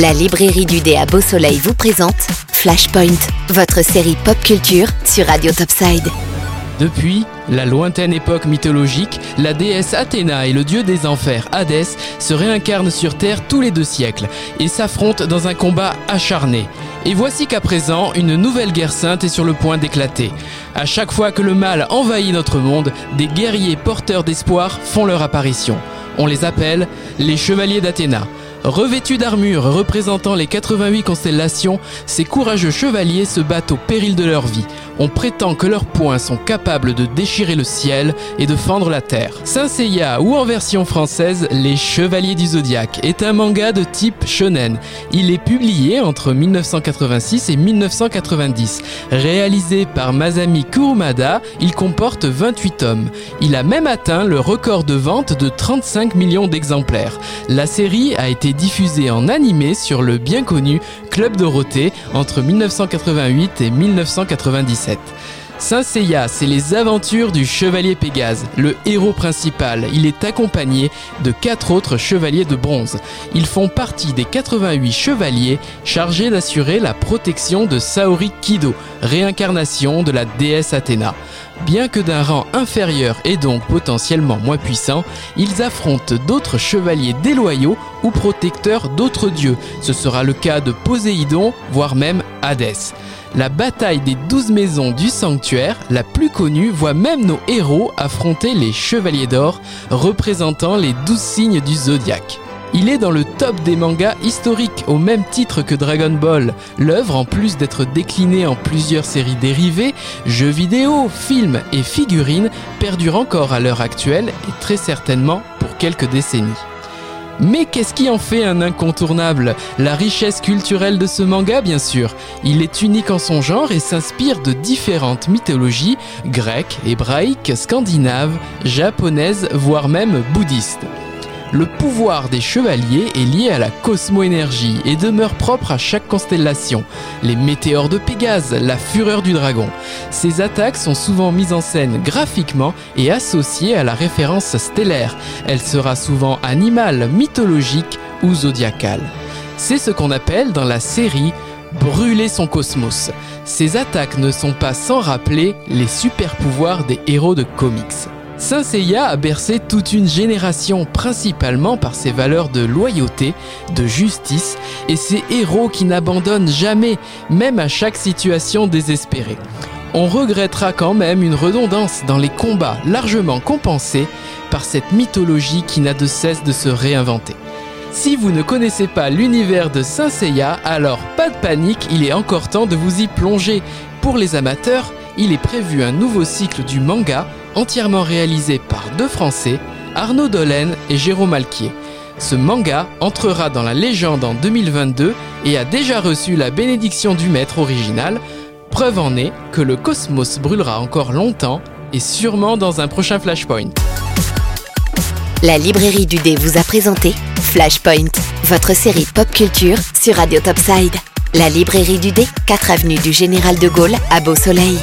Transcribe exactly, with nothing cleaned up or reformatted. La librairie du Dé à Beausoleil vous présente Flashpoint, votre série pop culture sur Radio Topside. Depuis la lointaine époque mythologique, la déesse Athéna et le dieu des enfers Hadès se réincarnent sur Terre tous les deux siècles et s'affrontent dans un combat acharné. Et voici qu'à présent, une nouvelle guerre sainte est sur le point d'éclater. À chaque fois que le mal envahit notre monde, des guerriers porteurs d'espoir font leur apparition. On les appelle les Chevaliers d'Athéna. Revêtus d'armures représentant les quatre-vingt-huit constellations, ces courageux chevaliers se battent au péril de leur vie. On prétend que leurs poings sont capables de déchirer le ciel et de fendre la terre. Saint Seiya, ou en version française, Les Chevaliers du Zodiac, est un manga de type shonen. Il est publié entre mille neuf cent quatre-vingt-six et mille neuf cent quatre-vingt-dix. Réalisé par Masami Kurumada, il comporte vingt-huit tomes. Il a même atteint le record de vente de trente-cinq millions d'exemplaires. La série a été diffusée en animé sur le bien connu Club Dorothée entre mille neuf cent quatre-vingt-huit et mille neuf cent quatre-vingt-dix-sept. Saint Seiya, c'est les aventures du chevalier Pégase, le héros principal. Il est accompagné de quatre autres chevaliers de bronze. Ils font partie des quatre-vingt-huit chevaliers chargés d'assurer la protection de Saori Kido, réincarnation de la déesse Athéna. Bien que d'un rang inférieur et donc potentiellement moins puissant, ils affrontent d'autres chevaliers déloyaux ou protecteurs d'autres dieux. Ce sera le cas de Poséidon, voire même Hadès. La bataille des douze maisons du sanctuaire, la plus connue, voit même nos héros affronter les chevaliers d'or, représentant les douze signes du zodiaque. Il est dans le top des mangas historiques, au même titre que Dragon Ball. L'œuvre, en plus d'être déclinée en plusieurs séries dérivées, jeux vidéo, films et figurines, perdure encore à l'heure actuelle et très certainement pour quelques décennies. Mais qu'est-ce qui en fait un incontournable ? La richesse culturelle de ce manga, bien sûr. Il est unique en son genre et s'inspire de différentes mythologies, grecques, hébraïques, scandinaves, japonaises, voire même bouddhistes. Le pouvoir des chevaliers est lié à la cosmo-énergie et demeure propre à chaque constellation. Les météores de Pégase, la fureur du dragon. Ces attaques sont souvent mises en scène graphiquement et associées à la référence stellaire. Elle sera souvent animale, mythologique ou zodiacale. C'est ce qu'on appelle dans la série « brûler son cosmos ». Ces attaques ne sont pas sans rappeler les super-pouvoirs des héros de comics. Saint Seiya a bercé toute une génération, principalement par ses valeurs de loyauté, de justice et ses héros qui n'abandonnent jamais, même à chaque situation désespérée. On regrettera quand même une redondance dans les combats largement compensés par cette mythologie qui n'a de cesse de se réinventer. Si vous ne connaissez pas l'univers de Saint Seiya, alors pas de panique, il est encore temps de vous y plonger. Pour les amateurs, il est prévu un nouveau cycle du manga entièrement réalisé par deux Français, Arnaud Dolaine et Jérôme Alquier. Ce manga entrera dans la légende en deux mille vingt-deux et a déjà reçu la bénédiction du maître original. Preuve en est que le cosmos brûlera encore longtemps et sûrement dans un prochain Flashpoint. La librairie du Dé vous a présenté Flashpoint, votre série pop culture sur Radio Topside. La librairie du Dé, quatre avenue du Général de Gaulle à Beausoleil.